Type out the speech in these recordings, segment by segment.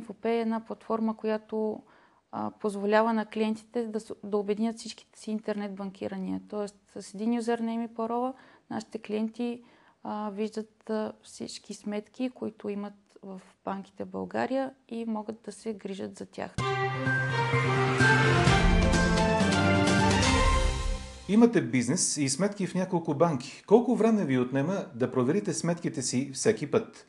InfoPay е една платформа, която позволява на клиентите да обединят всичките си интернет банкирания. Тоест, с един юзернейм и парола нашите клиенти виждат всички сметки, които имат в банките в България и могат да се грижат за тях. Имате бизнес и сметки в няколко банки. Колко време ви отнема да проверите сметките си всеки път?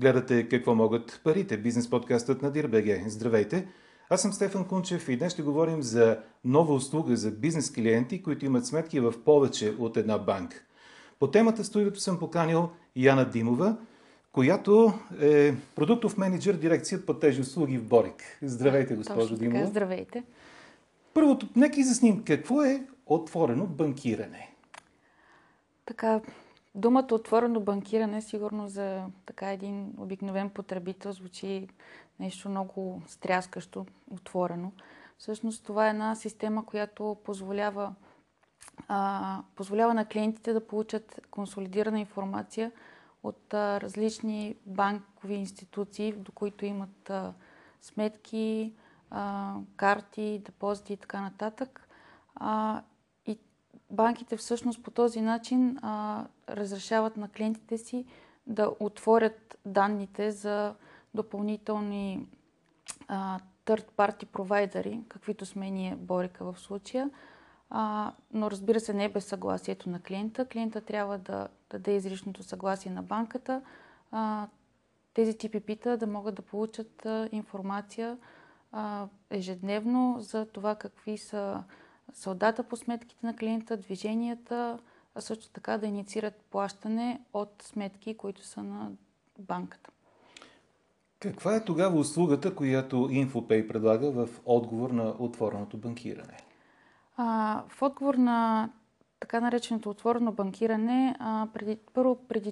Гледате какво могат парите, бизнес подкастът на DIRBG. Здравейте! Аз съм Стефан Кунчев и днес ще говорим за нова услуга за бизнес клиенти, които имат сметки в повече от една банка. По темата в студиото съм поканил Яна Димова, която е продуктов менеджер дирекция платежни услуги в Борик. Здравейте, госпожо Точно така, Димова. Здравейте. Първото, нека изясним какво е отворено банкиране. Така, думата отворено банкиране сигурно за така един обикновен потребител звучи нещо много стряскащо, отворено. Всъщност това е една система, която позволява на клиентите да получат консолидирана информация от различни банкови институции, до които имат сметки, карти, депозити и така нататък. И банките всъщност по този начин разрешават на клиентите си да отворят данните за допълнителни third party провайдери, каквито сме ние Борика в случая, но разбира се не без съгласието на клиента. Клиента трябва да даде изричното съгласие на банката, тези TPP-та да могат да получат информация ежедневно за това какви са салдата по сметките на клиента, движенията, а също така да инициират плащане от сметки, които са на банката. Каква е тогава услугата, която InfoPay предлага в отговор на отвореното банкиране? В отговор на така нареченото отворено банкиране, преди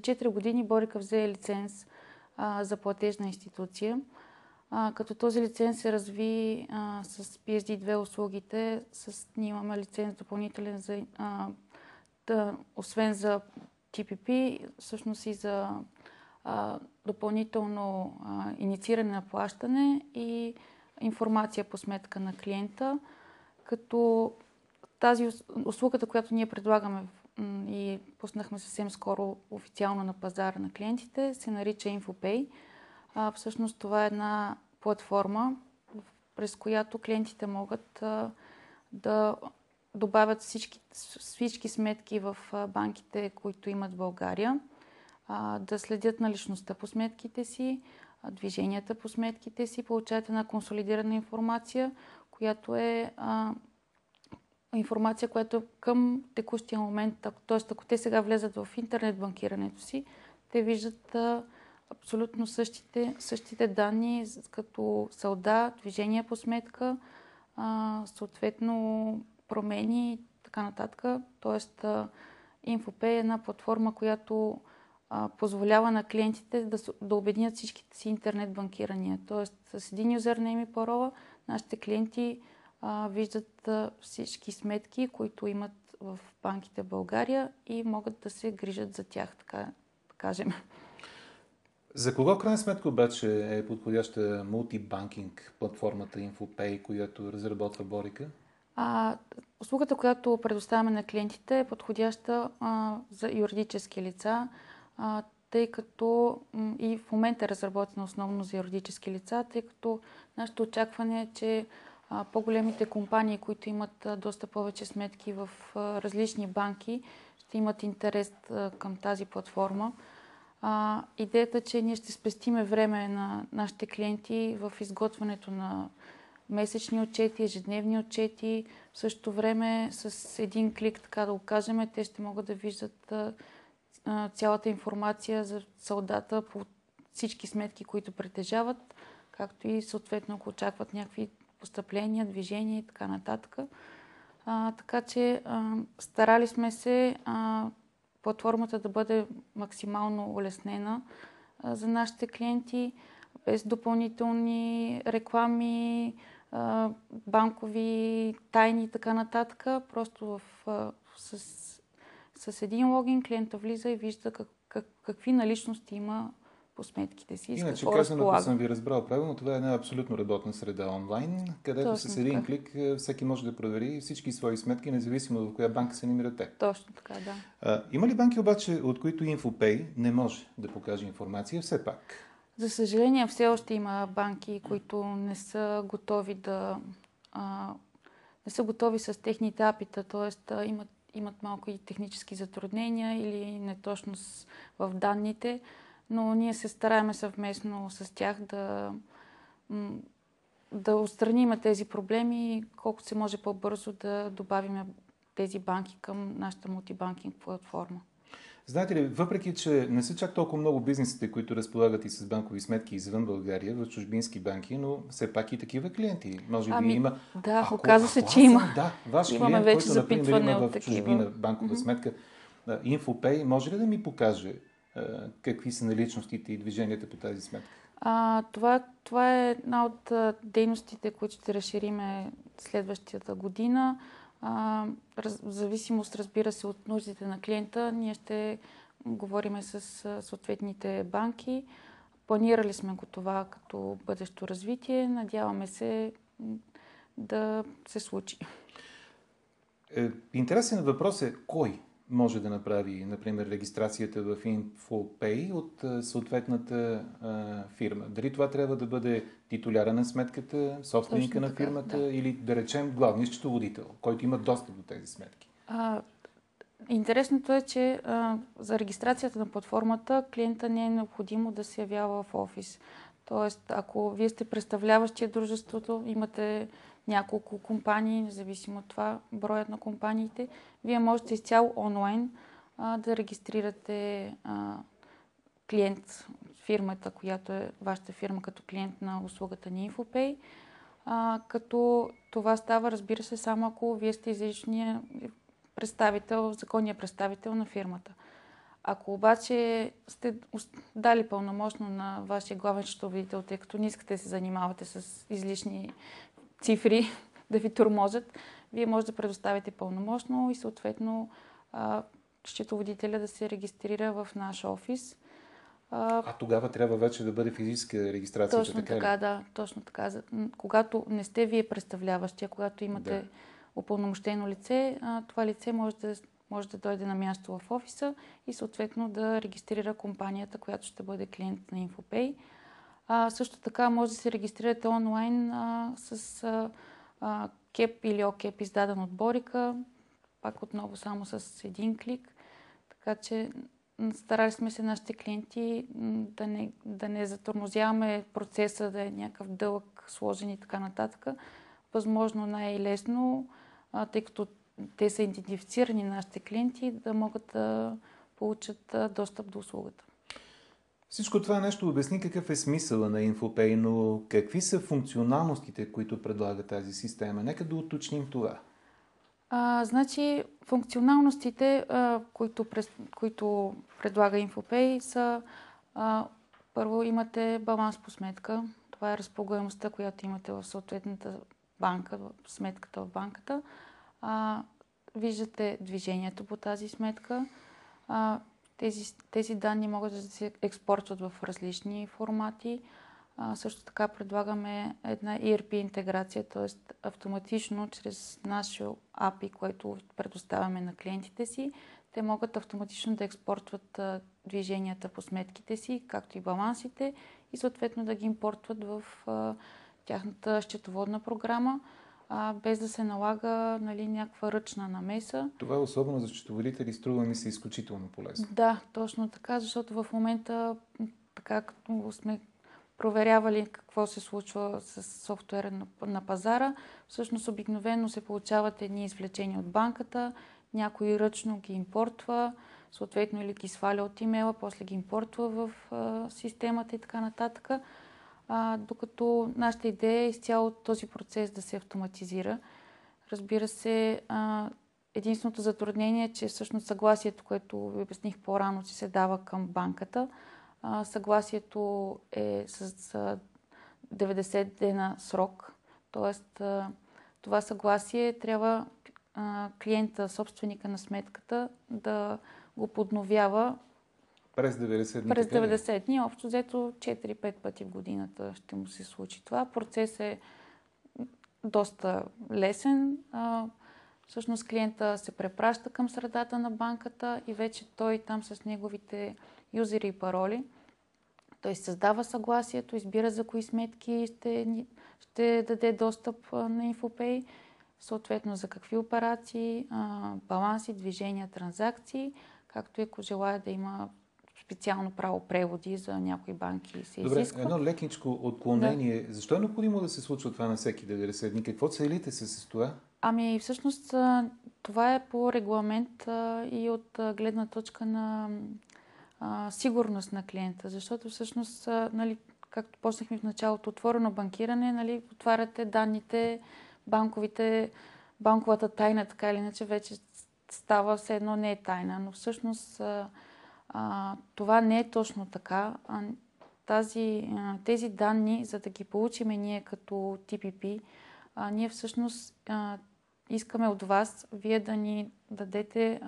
4 години Борика взе лиценз за платежна институция, като този лиценз се разви с PSD2 услугите, ние имаме лиценз допълнителен за, освен за TPP, всъщност и за допълнително иницииране на плащане и информация по сметка на клиента, като тази услугата, която ние предлагаме и пуснахме съвсем скоро официално на пазара на клиентите, се нарича InfoPay. Всъщност това е една платформа, през която клиентите могат да добавят всички сметки в банките, които имат в България, да следят наличността по сметките си, движенията по сметките си, получават една консолидирана информация, която е информация, която е към текущия момент. Т.е. ако те сега влезат в интернет банкирането си, те виждат абсолютно същите данни, като салда, движения по сметка, съответно промени и така нататък. Тоест, InfoPay е една платформа, която позволява на клиентите да обединят всичките си интернет банкирания. Тоест, с един юзернейм и парола нашите клиенти виждат всички сметки, които имат в банките в България и могат да се грижат за тях, така да кажем. За кого в крайна сметка обаче е подходяща мултибанкинг платформата InfoPay, която разработва Борика? Услугата, която предоставяме на клиентите, е подходяща за юридически лица, тъй като и в момента е разработена основно за юридически лица, тъй като нашето очакване е, че по-големите компании, които имат доста повече сметки в различни банки, ще имат интерес към тази платформа. Идеята е, че ние ще спестиме време на нашите клиенти в изготвянето на месечни отчети, ежедневни отчети. В същото време с един клик, така да го кажем, те ще могат да виждат цялата информация за салдата по всички сметки, които притежават, както и съответно ако очакват някакви постъпления, движения и така нататък. Така че старали сме се платформата да бъде максимално улеснена за нашите клиенти, без допълнителни реклами, банкови тайни и така нататък. Просто с един логин клиента влиза и вижда какви наличности има по сметките си. Иначе казано, ако съм ви разбрал правилно, това е една абсолютно работна среда онлайн, където точно с един клик всеки може да провери всички свои сметки, независимо в коя банка се намирате. Точно така, да. Има ли банки обаче, от които InfoPay не може да покаже информация все пак? За съжаление, все още има банки, които не са готови да... не са готови с техните апита, т.е. имат малко и технически затруднения или неточност в данните, но ние се стараем съвместно с тях да отстраним тези проблеми и колкото се може по-бързо да добавим тези банки към нашата мултибанкинг платформа. Знаете ли, въпреки че не са чак толкова много бизнесите, които разполагат и с банкови сметки извън България, в чужбински банки, но все пак и такива клиенти. Може би има. Да, оказва се, че има. Да, ваш клиент, който например има в чужбина банкова сметка, InfoPay, може ли да ми покаже какви са наличностите и движенията по тази сметка? Това е една от дейностите, които ще разшириме следващата година. В зависимост, разбира се, от нуждите на клиента, ние ще говорим с съответните банки. Планирали сме го това като бъдещо развитие. Надяваме се да се случи. Интересен въпрос е кой може да направи, например, регистрацията в InfoPay от съответната фирма. Дали това трябва да бъде титуляра на сметката, собственика на фирмата, да, или да речем главният счетоводител, който има достъп до тези сметки? Интересното е, че за регистрацията на платформата клиента не е необходимо да се явява в офис. Тоест, ако вие сте представляващия дружеството, имате няколко компании, независимо от това броят на компаниите, вие можете изцяло онлайн да регистрирате клиент, фирмата, която е вашата фирма като клиент на услугата ни InfoPay, като това става, разбира се, само ако вие сте излишният представител, законният представител на фирмата. Ако обаче сте дали пълномощно на вашия главен счетоводител, тъй като не искате да се занимавате с излишни цифри да ви тормозят, вие може да предоставите пълномощно и съответно счетоводителя да се регистрира в наш офис. Тогава трябва вече да бъде физическа регистрация. Точно така, да. Точно така. Когато не сте вие представляващия, когато имате упълномощено лице, това лице може да дойде на място в офиса и съответно да регистрира компанията, която ще бъде клиент на InfoPay. Също така може да се регистрирате онлайн с КЕП или ОКЕП, издаден от Борика, пак отново само с един клик. Така че старали сме се нашите клиенти да не затормозяваме процеса, да е някакъв дълъг, сложен и така нататък. Възможно най-лесно, тъй като те са идентифицирани нашите клиенти, да могат да получат достъп до услугата. Всичко това нещо обясни какъв е смисъла на InfoPay, но какви са функционалностите, които предлага тази система? Нека да уточним това. Значи, функционалностите, които предлага InfoPay са първо имате баланс по сметка. Това е разполагаемостта, която имате в съответната банка, сметката в банката. Виждате движението по тази сметка. Тези данни могат да се експортват в различни формати. Също така предлагаме една ERP интеграция, т.е. автоматично чрез нашето API, което предоставяме на клиентите си, те могат автоматично да експортват движенията по сметките си, както и балансите, и съответно да ги импортват в тяхната счетоводна програма, без да се налага някаква ръчна намеса. Това особено за счетоводители струва ми се изключително полезно. Да, точно така, защото в момента, така като сме проверявали какво се случва с софтуера на пазара, всъщност обикновено се получават едни извлечения от банката, някой ръчно ги импортва, съответно или ги сваля от имейла, после ги импортва в системата и така нататък. Докато нашата идея е изцяло този процес да се автоматизира. Разбира се, единственото затруднение е, че всъщност съгласието, което ви обясних по-рано, че се дава към банката, съгласието е с 90 дена срок. Тоест, това съгласие трябва клиента, собственика на сметката, да го подновява През 90 дни? През 90 дни, общо взето 4-5 пъти в годината ще му се случи това. Процес е доста лесен. Всъщност клиента се препраща към средата на банката и вече той там с неговите юзери и пароли. Той създава съгласието, избира за кои сметки ще даде достъп на InfoPay, съответно за какви операции, баланси, движения, транзакции, както и ако желая да има специално право преводи за някои банки се изискват. Добре, едно лекничко отклонение. Да. Защо е необходимо да се случва това на всеки 90 дни? Какво целите се с това? Ами всъщност това е по регламент и от гледна точка на сигурност на клиента, защото всъщност, нали, както почнахме в началото, отворено банкиране, нали, отваряте данните, банковата тайна, така или иначе вече става все едно не е тайна, но всъщност това не е точно така. Тези данни, за да ги получим ние като TPP, ние всъщност искаме от вас, вие да ни дадете,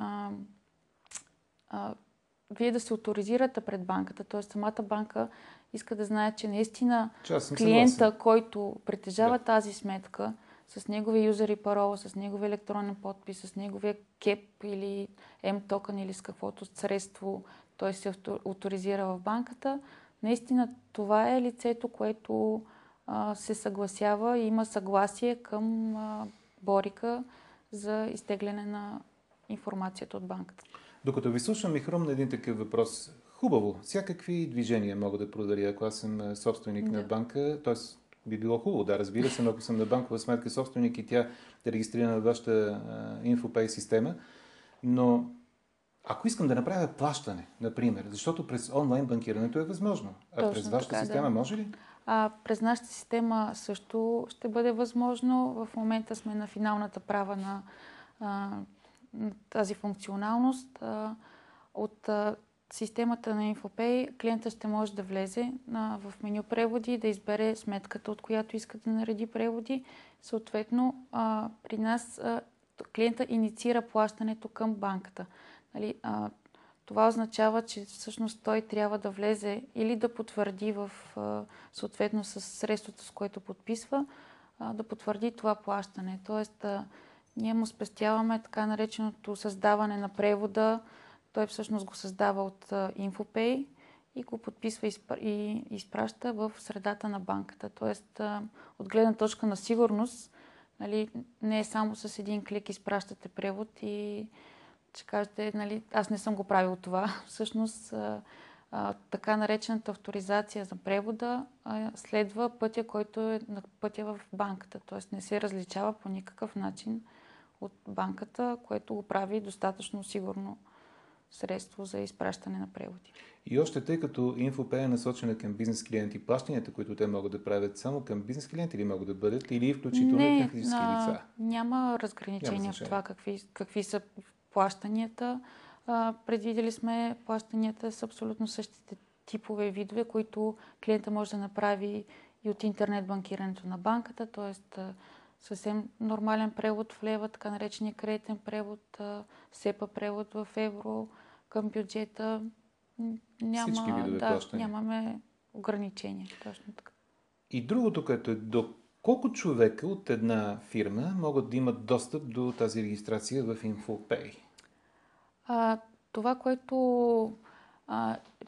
вие да се оторизирате пред банката, т.е. самата банка иска да знае, че наистина клиента, който притежава тази сметка, с неговия юзер и парола, с неговия електронен подпис, с неговия КЕП или М-токен или с каквото средство той се авторизира в банката. Наистина това е лицето, което се съгласява и има съгласие към Борика за изтегляне на информацията от банката. Докато ви слушам, ми хрумна един такъв въпрос. Хубаво, всякакви движения мога да проверя, ако аз съм собственик на банка, т.е. би било хубаво, да, разбира се, но ако съм на банкова сметка собственик и тя е регистрирана в вашата InfoPay система, но ако искам да направя плащане, например, защото през онлайн банкирането е възможно, а през вашата система може ли? През нашата система също ще бъде възможно. В момента сме на финалната права на тази функционалност. От системата на InfoPay клиента ще може да влезе в меню преводи, да избере сметката, от която иска да нареди преводи. Съответно, при нас клиента инициира плащането към банката. Нали, това означава, че всъщност той трябва да влезе или да потвърди съответно с средството, с което подписва, да потвърди това плащане. Тоест, ние му спестяваме така нареченото създаване на превода. Той всъщност го създава от InfoPay и го подписва и изпраща в средата на банката. Тоест, от гледна точка на сигурност, нали, не е само с един клик изпращате превод и ще кажете, нали, аз не съм го правил това. Всъщност, така наречената авторизация за превода следва пътя, който е на пътя в банката. Тоест, не се различава по никакъв начин от банката, което го прави достатъчно сигурно средство за изпращане на преводи. И още, тъй като InfoPay е насочена към бизнес клиенти, плащанията, които те могат да правят само към бизнес клиенти ли могат да бъдат или включително към физически лица? Няма разграничения в това какви са плащанията. Предвидели сме плащанията с абсолютно същите типове видове, които клиента може да направи и от интернет банкирането на банката, т.е. съвсем нормален превод в лева, така наречения кредитен превод, СЕПА превод в евро, към бюджета. Всички видове плащания. Нямаме ограничения. Точно така. И другото, което е, до колко човека от една фирма могат да имат достъп до тази регистрация в InfoPay? Това, което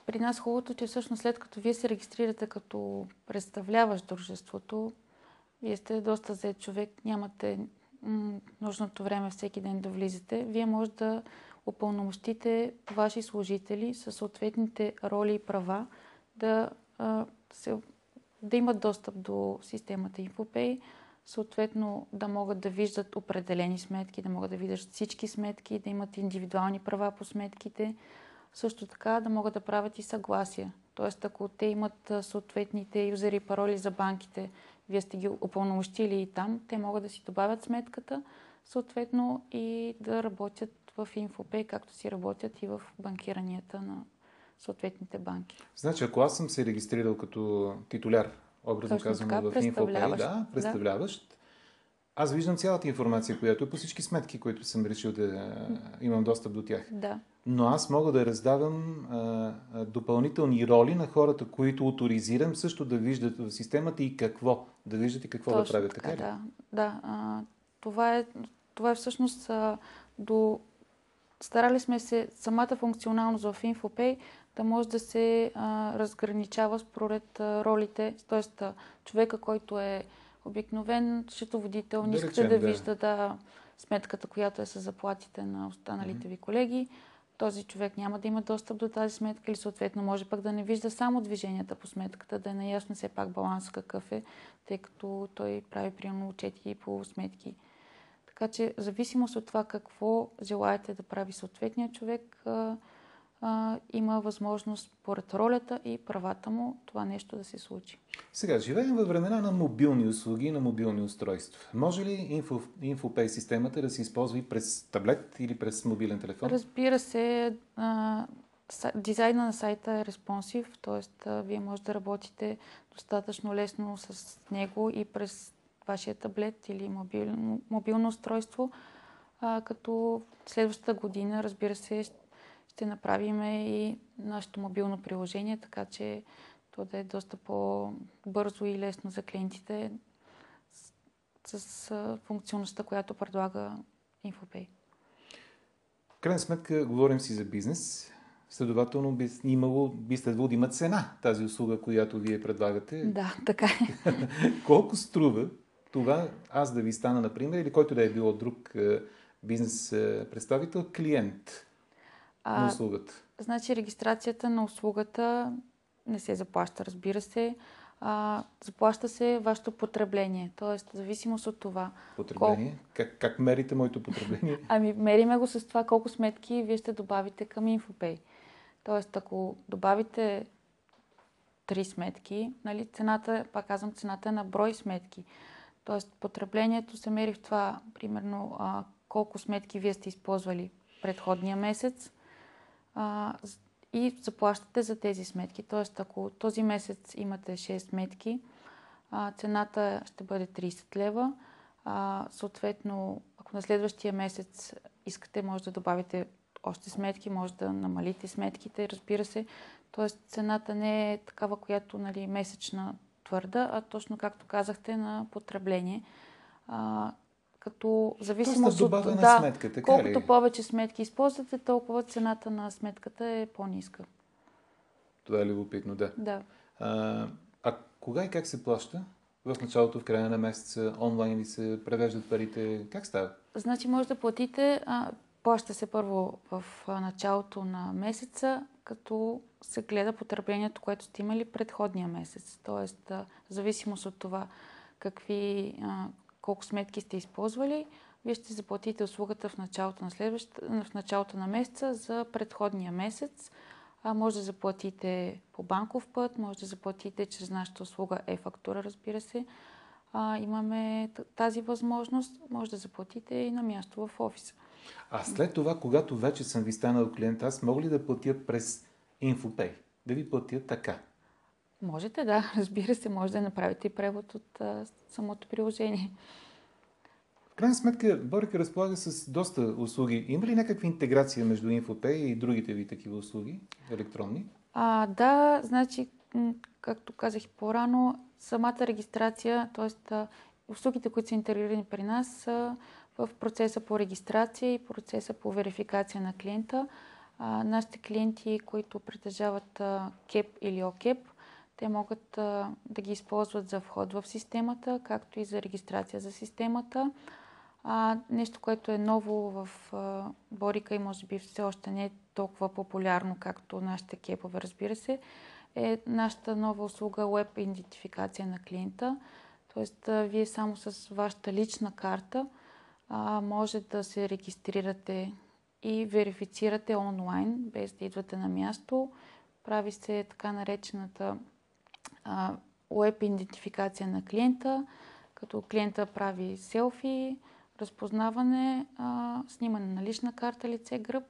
при нас хубавото, че всъщност след като вие се регистрирате като представляваш дружеството, вие сте доста зает човек, нямате нужното време всеки ден да влизате. Вие може да упълномощите ваши служители със съответните роли и права да имат достъп до системата InfoPay, съответно да могат да виждат определени сметки, да могат да видят всички сметки, да имат индивидуални права по сметките, също така да могат да правят и съгласия. Тоест, ако те имат съответните юзери и пароли за банките, вие сте ги упълномощили и там, те могат да си добавят сметката, съответно и да работят в InfoPay, както си работят и в банкиранията на съответните банки. Значи, ако аз съм се регистрирал като титуляр, образно казано в InfoPay, представляващ, Аз виждам цялата информация, която е по всички сметки, които съм решил да имам достъп до тях. Да. Но аз мога да раздавам допълнителни роли на хората, които оторизирам, също да виждат в системата и какво. Да виждат и какво. Точно да правят. Така, да. Да. Това е всъщност до... Старали сме се самата функционалност в InfoPay да може да се разграничава според ролите, т.е. човека, който е обикновен счетоводител, не искате да вижда сметката, която е с заплатите на останалите ви колеги. Този човек няма да има достъп до тази сметка или съответно може пък да не вижда само движенията по сметката, да е наясно все пак баланс какъв е, тъй като той прави примерно отчети по сметки. Така че в зависимост от това какво желаете да прави съответния човек, има възможност според ролята и правата му това нещо да се случи. Сега, живеем във времена на мобилни услуги, на мобилни устройства. Може ли InfoPay системата да се използва и през таблет или през мобилен телефон? Разбира се, дизайна на сайта е респонсив, т.е. вие може да работите достатъчно лесно с него и през вашия таблет или мобилно устройство, като следващата година, разбира се, ще направим и нашето мобилно приложение, така че то да е доста по-бързо и лесно за клиентите с функционалността, която предлага InfoPay. В крайна сметка, говорим си за бизнес. Следователно би следвало да има цена тази услуга, която вие предлагате. Да, така е. Колко струва това аз да ви стана, например, или който да е било друг бизнес представител, клиент? На услугата. Значи регистрацията на услугата не се заплаща, разбира се. Заплаща се вашето потребление, т.е. в зависимост от това. Потребление? Как мерите моето потребление? Мериме го с това колко сметки вие ще добавите към InfoPay. Т.е. ако добавите 3 сметки, нали, цената, пак казвам, цената е на брой сметки. Т.е. потреблението се мери в това, примерно, колко сметки вие сте използвали предходния месец, и заплащате за тези сметки. Тоест, ако този месец имате 6 сметки, цената ще бъде 30 лева. Съответно, ако на следващия месец искате, може да добавите още сметки, може да намалите сметките, разбира се. Тоест, цената не е такава, която нали, месечна твърда, а точно както казахте, на потребление. Като зависимост от това, колкото повече сметки използвате, толкова цената на сметката е по-ниска. Това е любопитно, да. Да. А кога и как се плаща? В началото, в края на месеца, онлайн ли се превеждат парите? Как става? Значи може да платите, плаща се първо в началото на месеца, като се гледа потреблението, което сте имали предходния месец. Тоест, зависимост от това колко сметки сте използвали, вие ще заплатите услугата в началото на, месеца за предходния месец. Може да заплатите по банков път, може да заплатите чрез нашата услуга е-фактура, разбира се. Имаме тази възможност, може да заплатите и на място в офиса. А след това, когато вече съм ви станал клиент, аз мога ли да платя през InfoPay? Да ви платя така? Можете, да. Разбира се, може да направите и превод от самото приложение. В крайна сметка, Борик разполага с доста услуги. Има ли някаква интеграция между InfoPay и другите ви такива услуги, електронни? Да, значи, както казах и по-рано, самата регистрация, т.е. услугите, които са интегрирани при нас, са в процеса по регистрация и процеса по верификация на клиента. Нашите клиенти, които притежават КЕП или ОКЕП, те могат да ги използват за вход в системата, както и за регистрация за системата. Нещо, което е ново в Борика и може би все още не е толкова популярно, както нашите кепове, разбира се, е нашата нова услуга Web идентификация на клиента. Тоест, вие само с вашата лична карта може да се регистрирате и верифицирате онлайн, без да идвате на място. Прави се така наречената уеб идентификация на клиента, като клиента прави селфи, разпознаване, снимане на лична карта, лице, гръб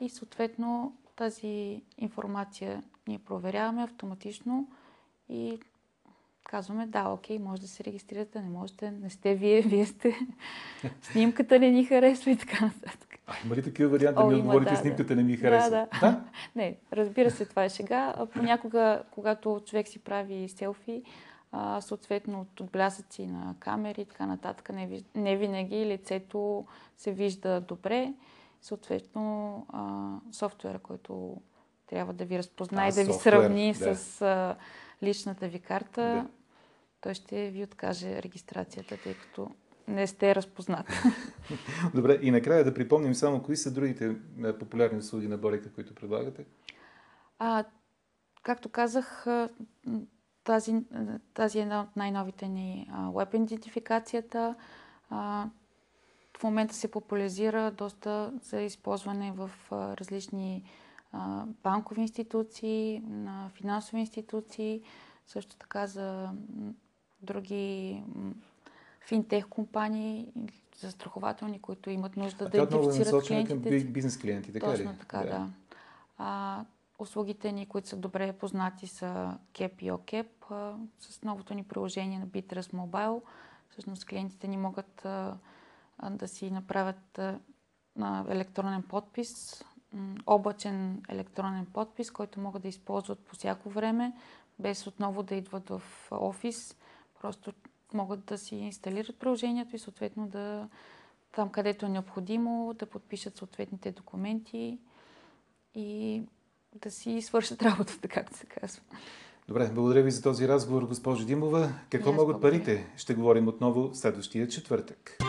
и съответно тази информация ние проверяваме автоматично и казваме, да, окей, може да се регистрирате, не можете, не сте вие, вие сте, снимката не ни харесва и така нататък. А има ли такива варианти да ми отговорите, да, снимката не ми харесва? Да. Не, разбира се, това е шега. Понякога, когато човек си прави селфи, съответно от отблясъци на камери и така нататък, не винаги лицето се вижда добре. Съответно, софтуера, който трябва да ви разпознае, да ви сравни с личната ви карта, той ще ви откаже регистрацията, тъй като не сте разпознати. Добре, и накрая да припомним само, кои са другите популярни услуги на Борика, които предлагате? Както казах, тази е една от най-новите ни веб-идентификацията. В момента се популяризира доста за използване в различни банкови институции, на финансови институции, също така за други финтех компании, застрахователни, които имат нужда да идентифицират клиентите. Към бизнес клиенти, така ли? Точно така, да. Услугите ни, които са добре познати, са КЕП и ОКЕП. С новото ни приложение на Bitress Mobile, всъщност клиентите ни могат да си направят електронен подпис, облачен електронен подпис, който могат да използват по всяко време, без отново да идват в офис. Просто могат да си инсталират приложението и съответно да, там където е необходимо, да подпишат съответните документи и да си свършат работата, както се казва. Добре, благодаря ви за този разговор, госпожо Димова. Какво могат парите? Ще говорим отново следващия четвъртък.